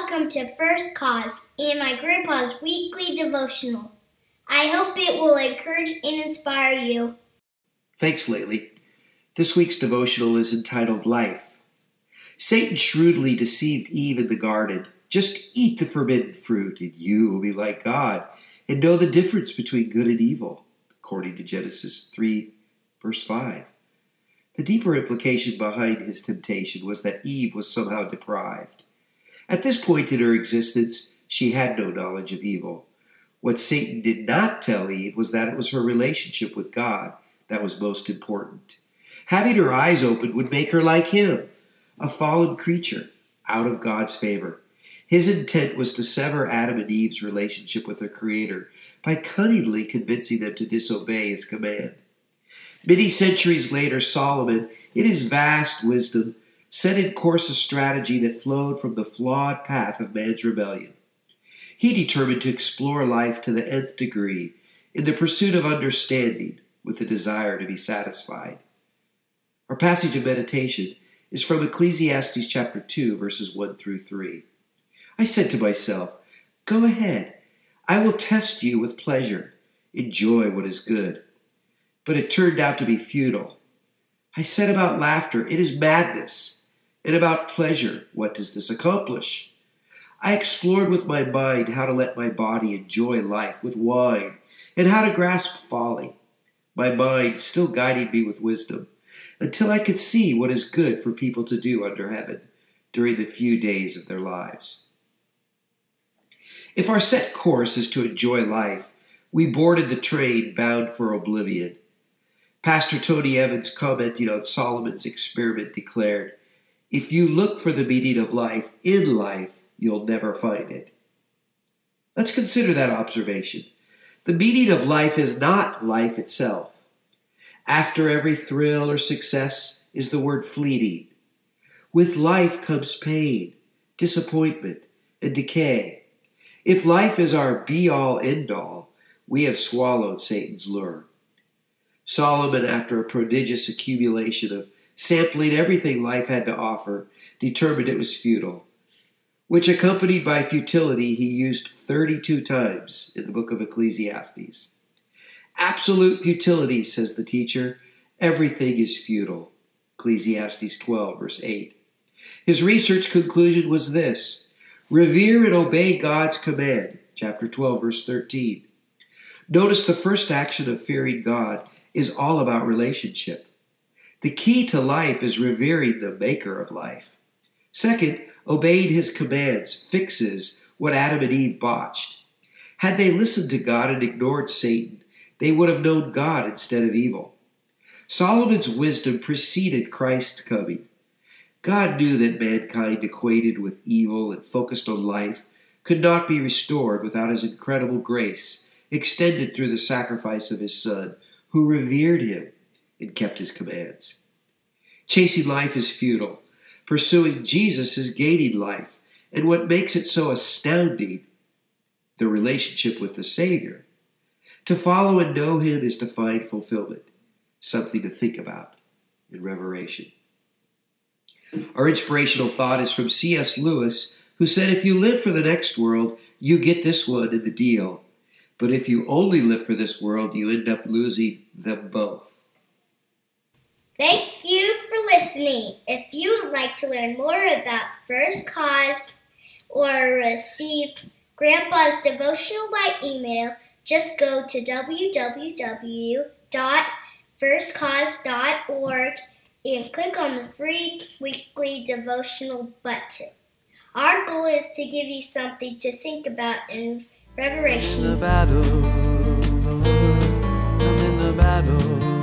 Welcome to First Cause and my grandpa's weekly devotional. I hope it will encourage and inspire you. Thanks, Laylee. This week's devotional is entitled Life. Satan shrewdly deceived Eve in the garden. Just eat the forbidden fruit and you will be like God and know the difference between good and evil, according to Genesis 3, verse 5. The deeper implication behind his temptation was that Eve was somehow deprived. At this point in her existence, she had no knowledge of evil. What Satan did not tell Eve was that it was her relationship with God that was most important. Having her eyes open would make her like him, a fallen creature, out of God's favor. His intent was to sever Adam and Eve's relationship with their Creator by cunningly convincing them to disobey his command. Many centuries later, Solomon, in his vast wisdom, set in course a strategy that flowed from the flawed path of man's rebellion. He determined to explore life to the nth degree in the pursuit of understanding with the desire to be satisfied. Our passage of meditation is from Ecclesiastes chapter 2, verses 1 through 3. I said to myself, "Go ahead, I will test you with pleasure. Enjoy what is good." But it turned out to be futile. I said about laughter, "It is madness," and about pleasure, "What does this accomplish?" I explored with my mind how to let my body enjoy life with wine and how to grasp folly, my mind still guiding me with wisdom, until I could see what is good for people to do under heaven during the few days of their lives. If our set course is to enjoy life, we boarded the train bound for oblivion. Pastor Tony Evans, commenting on Solomon's experiment, declared, "If you look for the meaning of life in life, you'll never find it." Let's consider that observation. The meaning of life is not life itself. After every thrill or success is the word fleeting. With life comes pain, disappointment, and decay. If life is our be-all, end-all, we have swallowed Satan's lure. Solomon, after a prodigious accumulation of sampling everything life had to offer, determined it was futile, which, accompanied by futility, he used 32 times in the book of Ecclesiastes. Absolute futility, says the teacher, everything is futile. Ecclesiastes 12, verse 8. His research conclusion was this: revere and obey God's command, chapter 12, verse 13. Notice the first action of fearing God is all about relationship. The key to life is revering the maker of life. Second, obeying his commands fixes what Adam and Eve botched. Had they listened to God and ignored Satan, they would have known God instead of evil. Solomon's wisdom preceded Christ's coming. God knew that mankind equated with evil and focused on life could not be restored without his incredible grace extended through the sacrifice of his Son, who revered him and kept his commands. Chasing life is futile. Pursuing Jesus is gaining life. And what makes it so astounding? The relationship with the Savior. To follow and know him is to find fulfillment, something to think about in reverberation. Our inspirational thought is from C.S. Lewis, who said, "If you live for the next world, you get this one in the deal. But if you only live for this world, you end up losing them both." Thank you for listening. If you would like to learn more about First Cause or receive Grandpa's devotional by email, just go to www.firstcause.org and click on the free weekly devotional button. Our goal is to give you something to think about and reverberation. I'm in the battle.